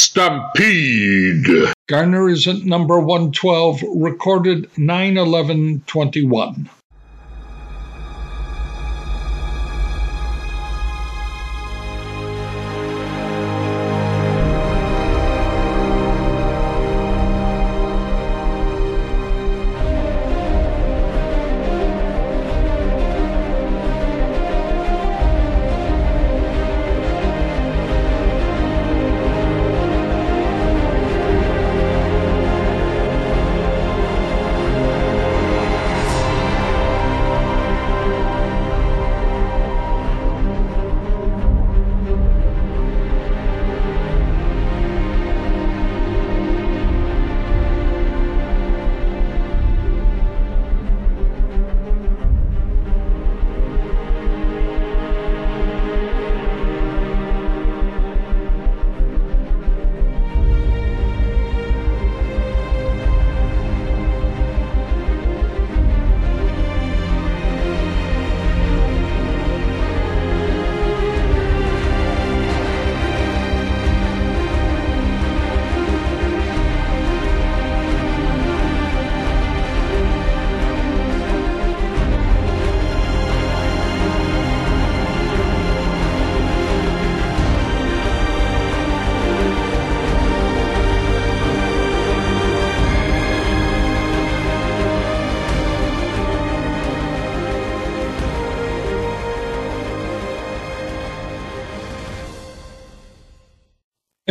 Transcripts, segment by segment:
Stampede. Garnerism number 112, recorded 9/11/21.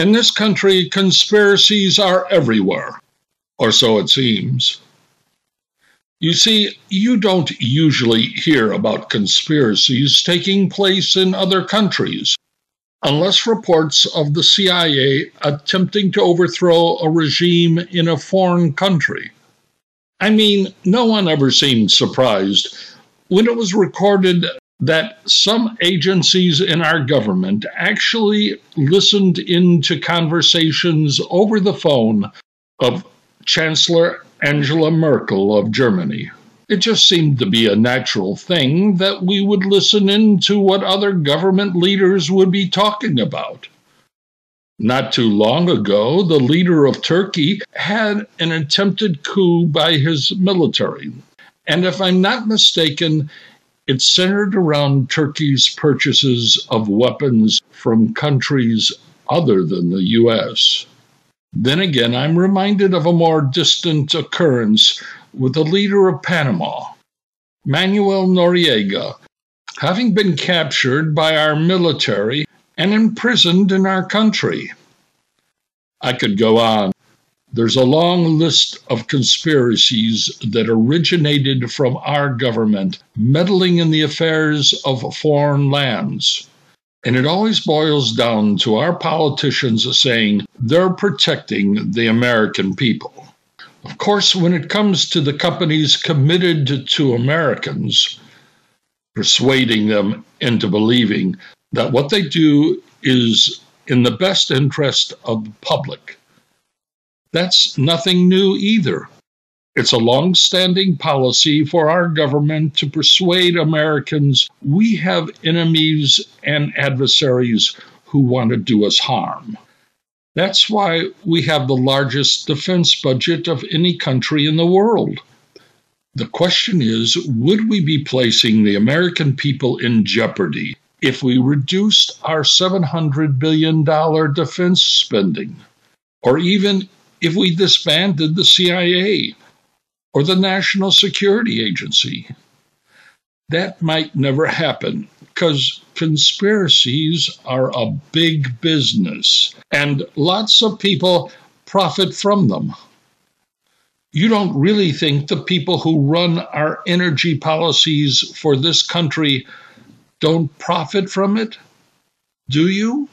In this country, conspiracies are everywhere, or so it seems. You see, you don't usually hear about conspiracies taking place in other countries, unless reports of the CIA attempting to overthrow a regime in a foreign country. I mean, no one ever seemed surprised when it was recorded that some agencies in our government actually listened into conversations over the phone of Chancellor Angela Merkel of Germany. It just seemed to be a natural thing that we would listen into what other government leaders would be talking about. Not too long ago, the leader of Turkey had an attempted coup by his military, and if I'm not mistaken, it centered around Turkey's purchases of weapons from countries other than the U.S. Then again, I'm reminded of a more distant occurrence with the leader of Panama, Manuel Noriega, having been captured by our military and imprisoned in our country. I could go on. There's a long list of conspiracies that originated from our government meddling in the affairs of foreign lands. And it always boils down to our politicians saying they're protecting the American people. Of course, when it comes to the companies committed to Americans, persuading them into believing that what they do is in the best interest of the public, that's nothing new either. It's a long-standing policy for our government to persuade Americans we have enemies and adversaries who want to do us harm. That's why we have the largest defense budget of any country in the world. The question is, would we be placing the American people in jeopardy if we reduced our $700 billion defense spending, or even if we disbanded the CIA or the National Security Agency? That might never happen, because conspiracies are a big business, and lots of people profit from them. You don't really think the people who run our energy policies for this country don't profit from it, do you?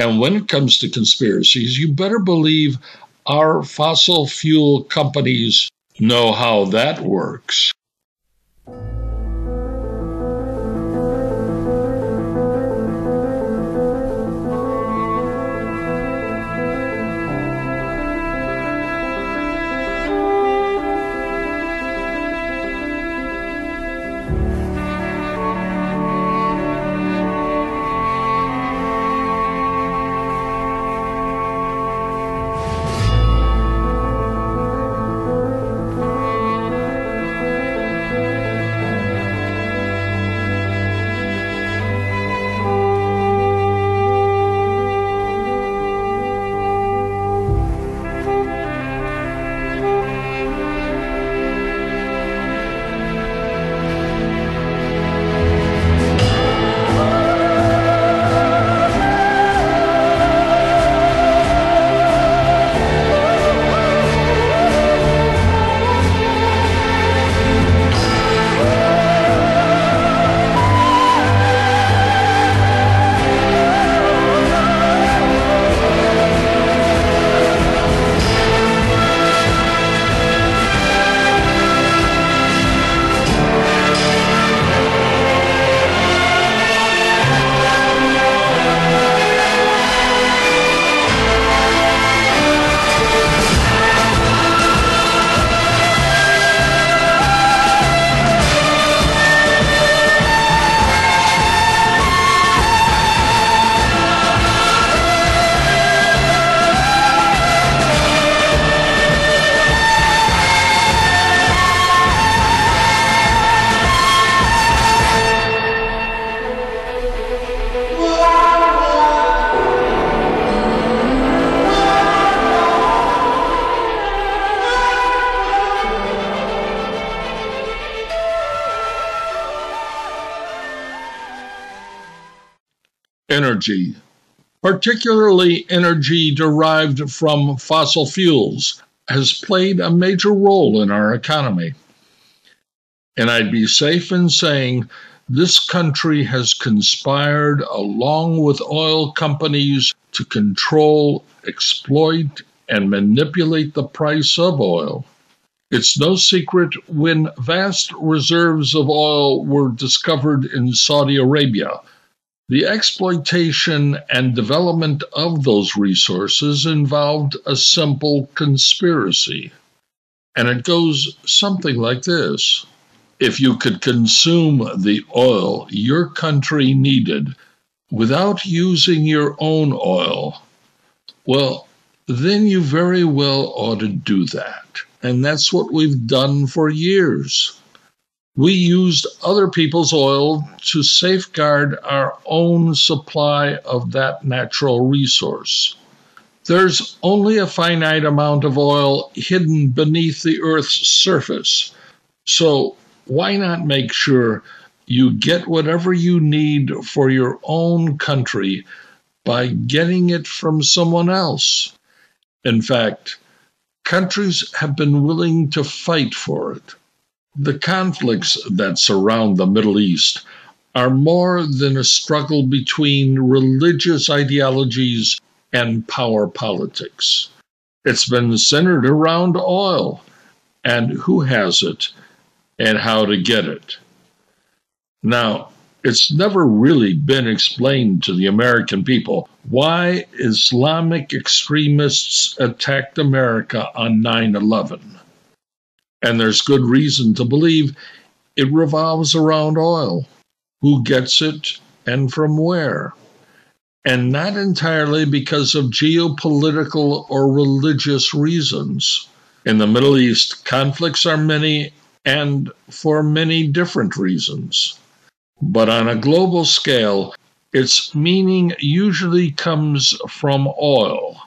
And when it comes to conspiracies, you better believe our fossil fuel companies know how that works. energy, particularly energy derived from fossil fuels, has played a major role in our economy. And I'd be safe in saying this country has conspired along with oil companies to control, exploit, and manipulate the price of oil. It's no secret when vast reserves of oil were discovered in Saudi Arabia, the exploitation and development of those resources involved a simple conspiracy. And it goes something like this. If you could consume the oil your country needed without using your own oil, well, then you very well ought to do that. And that's what we've done for years. We used other people's oil to safeguard our own supply of that natural resource. There's only a finite amount of oil hidden beneath the Earth's surface, so why not make sure you get whatever you need for your own country by getting it from someone else? In fact, countries have been willing to fight for it. The conflicts that surround the Middle East are more than a struggle between religious ideologies and power politics. It's been centered around oil and who has it, and how to get it. Now, it's never really been explained to the American people why Islamic extremists attacked America on 9/11. And there's good reason to believe it revolves around oil, who gets it and from where, and not entirely because of geopolitical or religious reasons. In the Middle East, conflicts are many and for many different reasons. But on a global scale, its meaning usually comes from oil.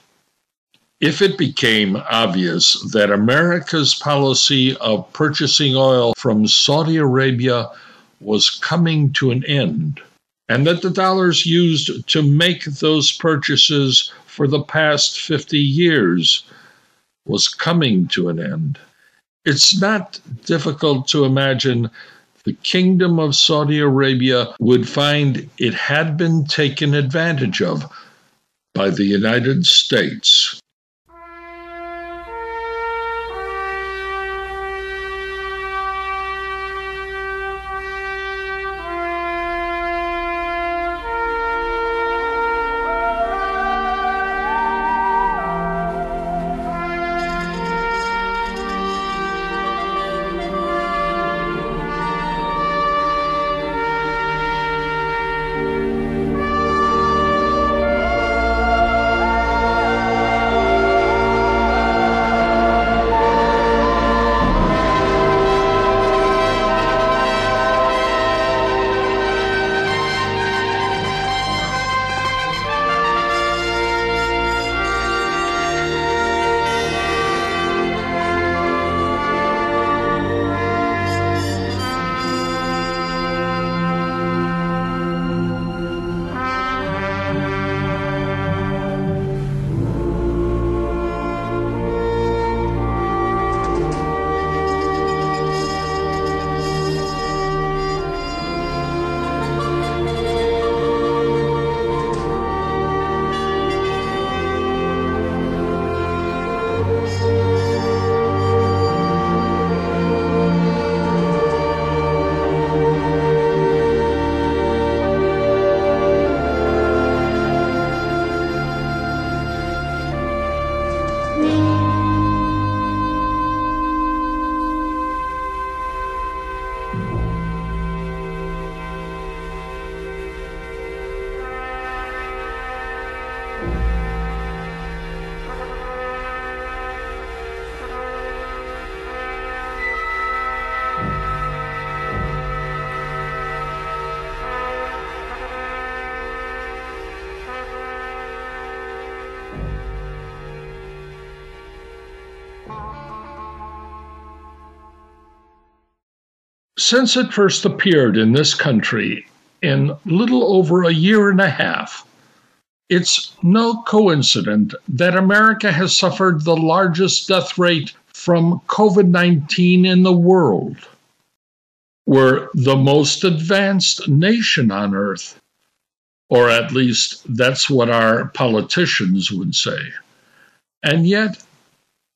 If it became obvious that America's policy of purchasing oil from Saudi Arabia was coming to an end, and that the dollars used to make those purchases for the past 50 years was coming to an end, it's not difficult to imagine the Kingdom of Saudi Arabia would find it had been taken advantage of by the United States. Since it first appeared in this country, in little over a year and a half. It's no coincidence that America has suffered the largest death rate from COVID-19 in the world. We're the most advanced nation on earth, or at least that's what our politicians would say. And yet,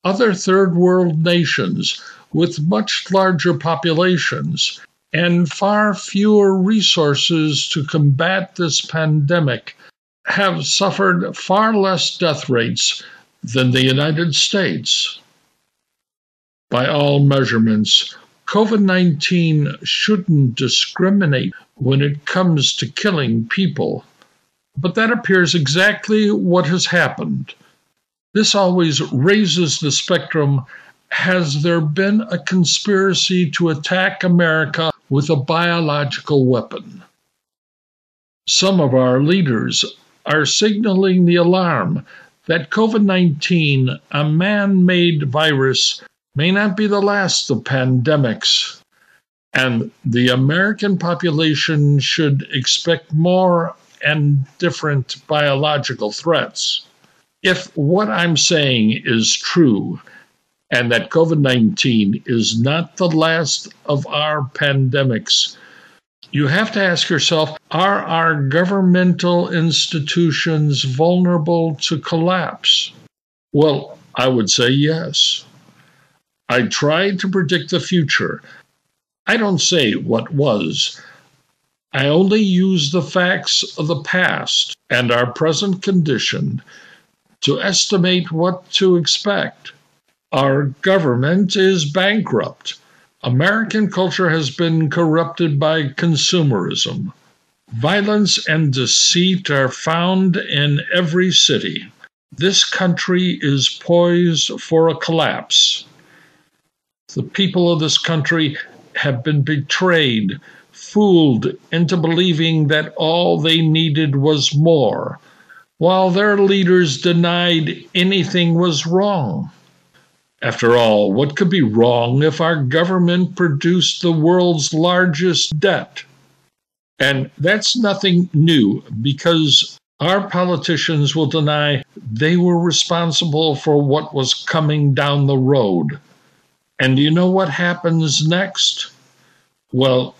other third world nations with much larger populations and far fewer resources to combat this pandemic have suffered far less death rates than the United States. By all measurements, COVID-19 shouldn't discriminate when it comes to killing people, but that appears exactly what has happened. This always raises the spectrum. Has there been a conspiracy to attack America with a biological weapon? Some of our leaders are signaling the alarm that COVID-19, a man-made virus, may not be the last of pandemics, and the American population should expect more and different biological threats. If what I'm saying is true, and that COVID-19 is not the last of our pandemics, you have to ask yourself, are our governmental institutions vulnerable to collapse? Well, I would say yes. I try to predict the future. I don't say what was. I only use the facts of the past and our present condition to estimate what to expect. Our government is bankrupt. American culture has been corrupted by consumerism. Violence and deceit are found in every city. This country is poised for a collapse. The people of this country have been betrayed, fooled into believing that all they needed was more, while their leaders denied anything was wrong. After all, what could be wrong if our government produced the world's largest debt? And that's nothing new, because our politicians will deny they were responsible for what was coming down the road. And do you know what happens next? Well,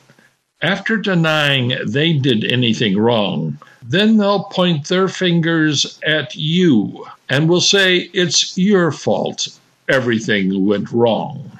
after denying they did anything wrong, then they'll point their fingers at you and will say it's your fault everything went wrong.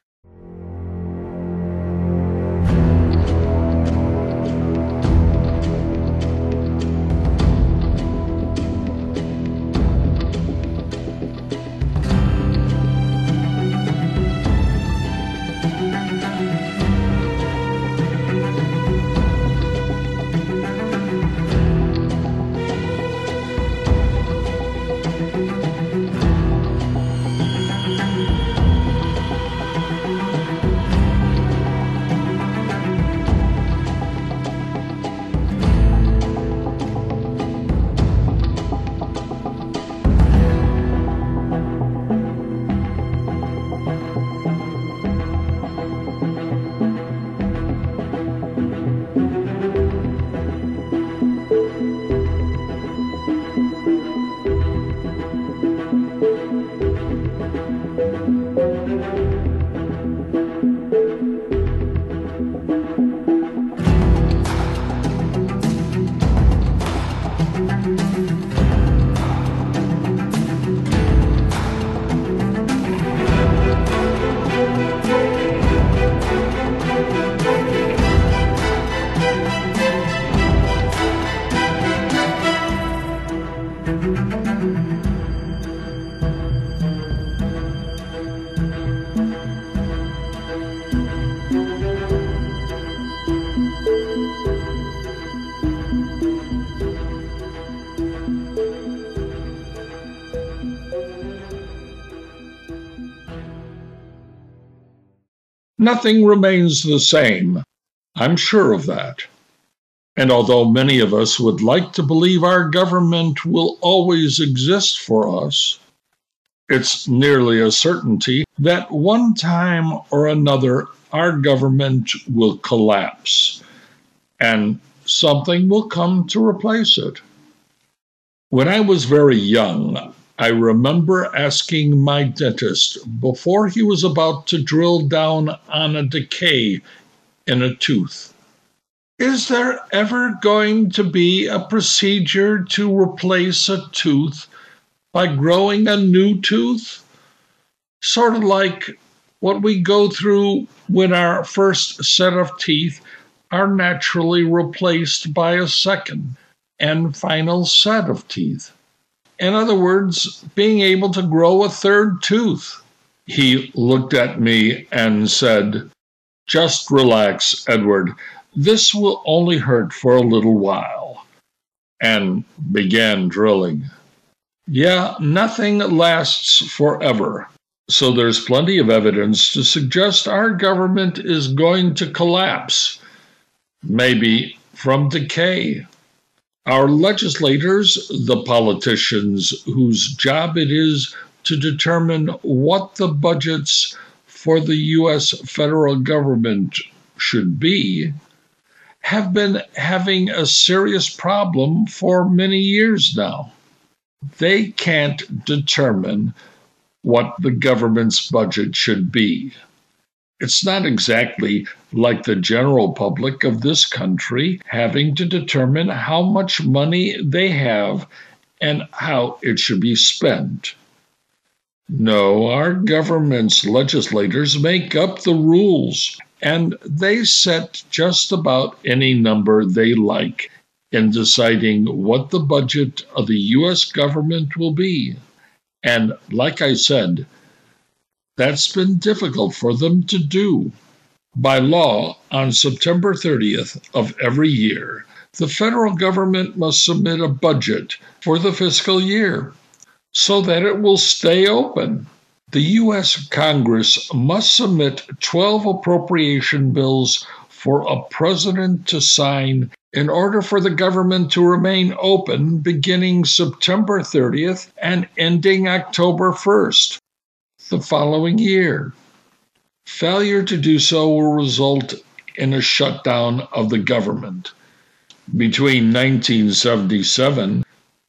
Nothing remains the same. I'm sure of that. And although many of us would like to believe our government will always exist for us, it's nearly a certainty that one time or another our government will collapse. And something will come to replace it. When I was very young, I remember asking my dentist before he was about to drill down on a decay in a tooth, is there ever going to be a procedure to replace a tooth by growing a new tooth? Sort of like what we go through when our first set of teeth are naturally replaced by a second and final set of teeth. In other words, being able to grow a third tooth. He looked at me and said, "Just relax, Edward. This will only hurt for a little while," and began drilling. Yeah, nothing lasts forever. So there's plenty of evidence to suggest our government is going to collapse, maybe from decay. Our legislators, the politicians whose job it is to determine what the budgets for the U.S. federal government should be, have been having a serious problem for many years now. They can't determine what the government's budget should be. It's not exactly like the general public of this country having to determine how much money they have and how it should be spent. No, our government's legislators make up the rules, and they set just about any number they like in deciding what the budget of the U.S. government will be. And like I said, that's been difficult for them to do. By law, on September 30th of every year, the federal government must submit a budget for the fiscal year so that it will stay open. The U.S. Congress must submit 12 appropriation bills for a president to sign in order for the government to remain open beginning September 30th and ending October 1st. The following year. Failure to do so will result in a shutdown of the government. Between 1977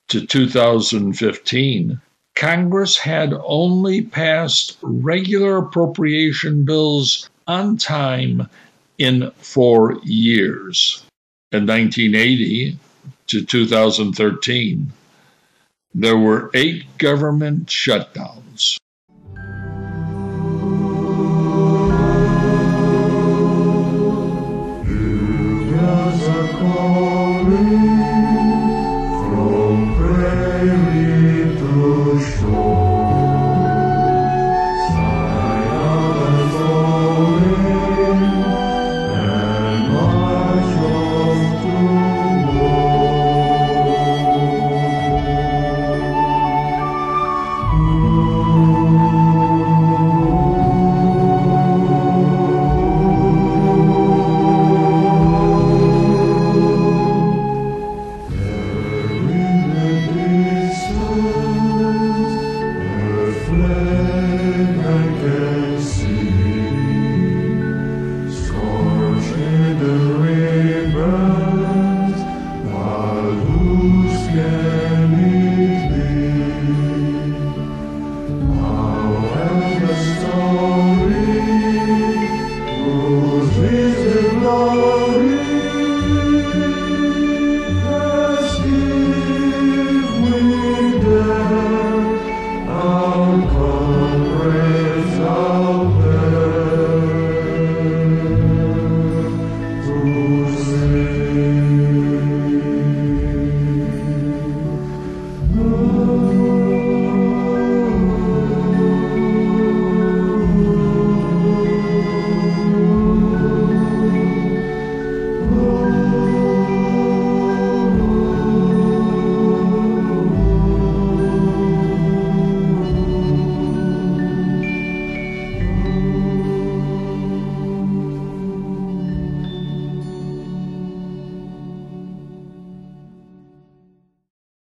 to 2015, Congress had only passed regular appropriation bills on time in 4 years. In 1980 to 2013, there were 8 government shutdowns.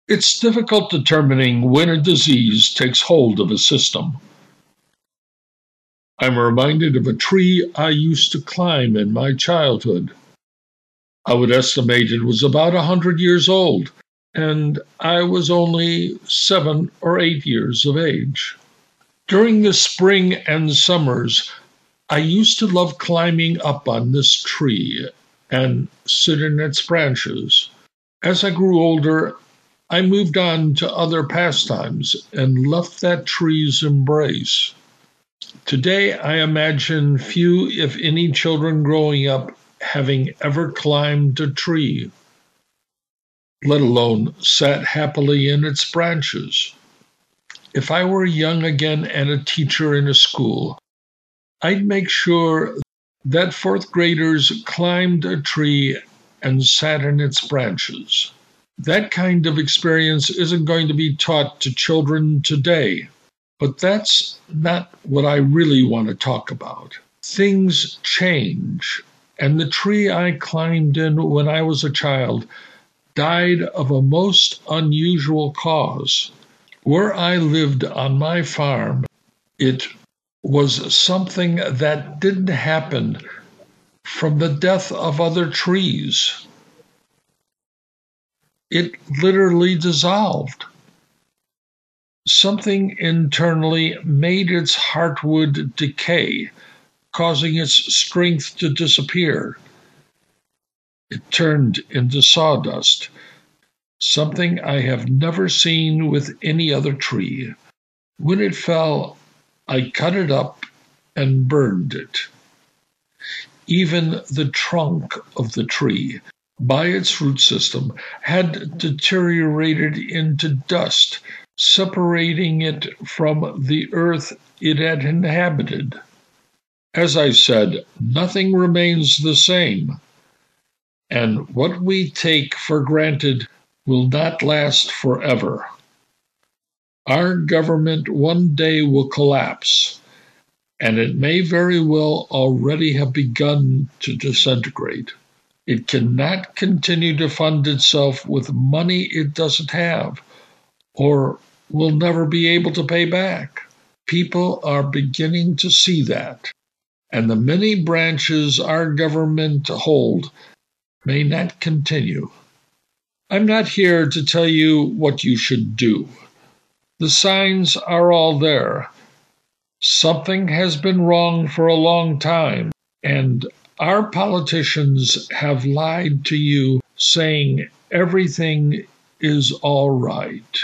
It's difficult determining when a disease takes hold of a system. I'm reminded of a tree I used to climb in my childhood. I would estimate it was about 100 years old, and I was only 7 or 8 years of age. During the spring and summers, I used to love climbing up on this tree and sit in its branches. As I grew older, I moved on to other pastimes and left that tree's embrace. Today, I imagine few, if any, children growing up having ever climbed a tree, let alone sat happily in its branches. If I were young again and a teacher in a school, I'd make sure that fourth graders climbed a tree and sat in its branches. That kind of experience isn't going to be taught to children today, but that's not what I really want to talk about. Things change, and the tree I climbed in when I was a child died of a most unusual cause. Where I lived on my farm, it was something that didn't happen from the death of other trees. It literally dissolved. Something internally made its heartwood decay, causing its strength to disappear. It turned into sawdust, something I have never seen with any other tree. When it fell, I cut it up and burned it. Even the trunk of the tree, by its root system, had deteriorated into dust, separating it from the earth it had inhabited. As I said, nothing remains the same, and what we take for granted will not last forever. Our government one day will collapse, and it may very well already have begun to disintegrate. It cannot continue to fund itself with money it doesn't have, or will never be able to pay back. People are beginning to see that, and the many branches our government hold may not continue. I'm not here to tell you what you should do. The signs are all there. Something has been wrong for a long time, and our politicians have lied to you, saying everything is all right.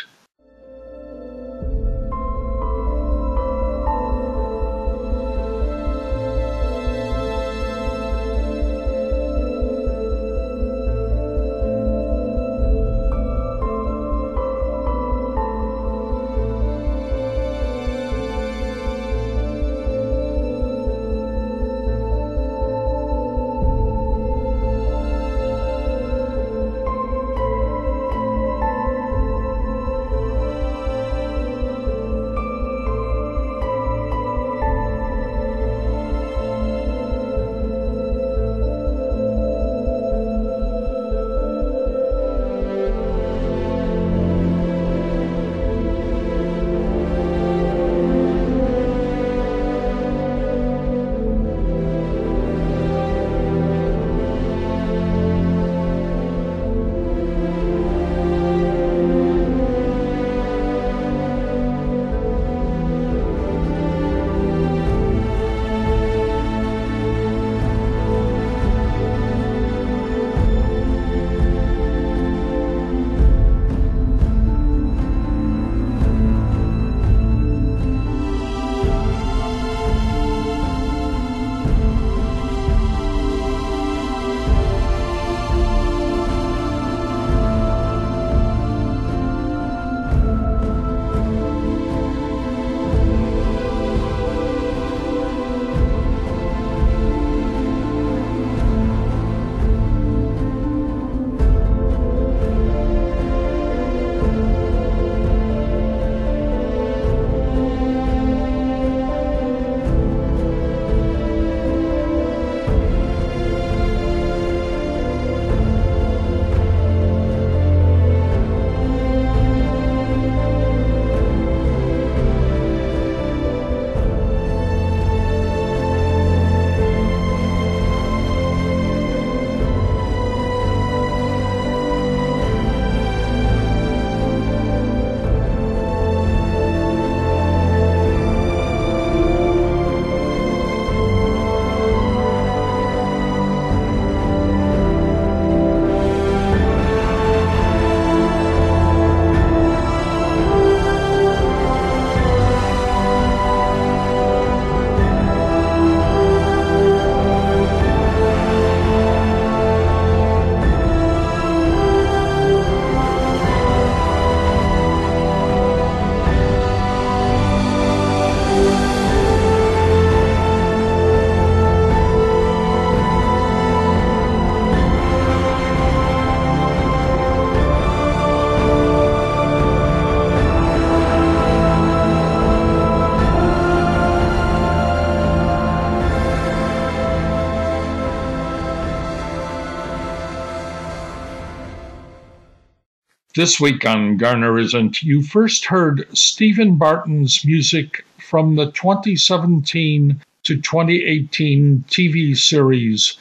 This week on Garnerism, you first heard Stephen Barton's music from the 2017 to 2018 TV series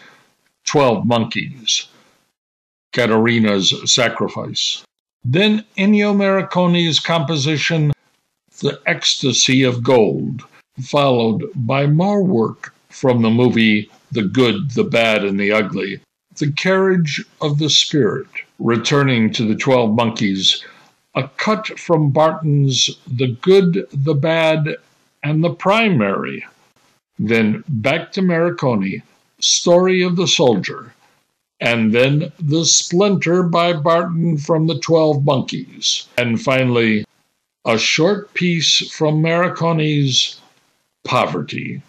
12 Monkeys, Katerina's Sacrifice. Then Ennio Morricone's composition The Ecstasy of Gold, followed by more work from the movie The Good, the Bad, and the Ugly, The Carriage of the Spirit. Returning to the 12 Monkeys, a cut from Barton's The Good, the Bad, and the Primary. Then back to Morricone, Story of the Soldier, and then The Splinter by Barton from the 12 Monkeys. And finally, a short piece from Morricone's Poverty.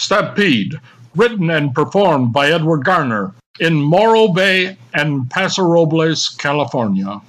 Stampede, written and performed by Edward Garner in Morro Bay and Paso Robles, California.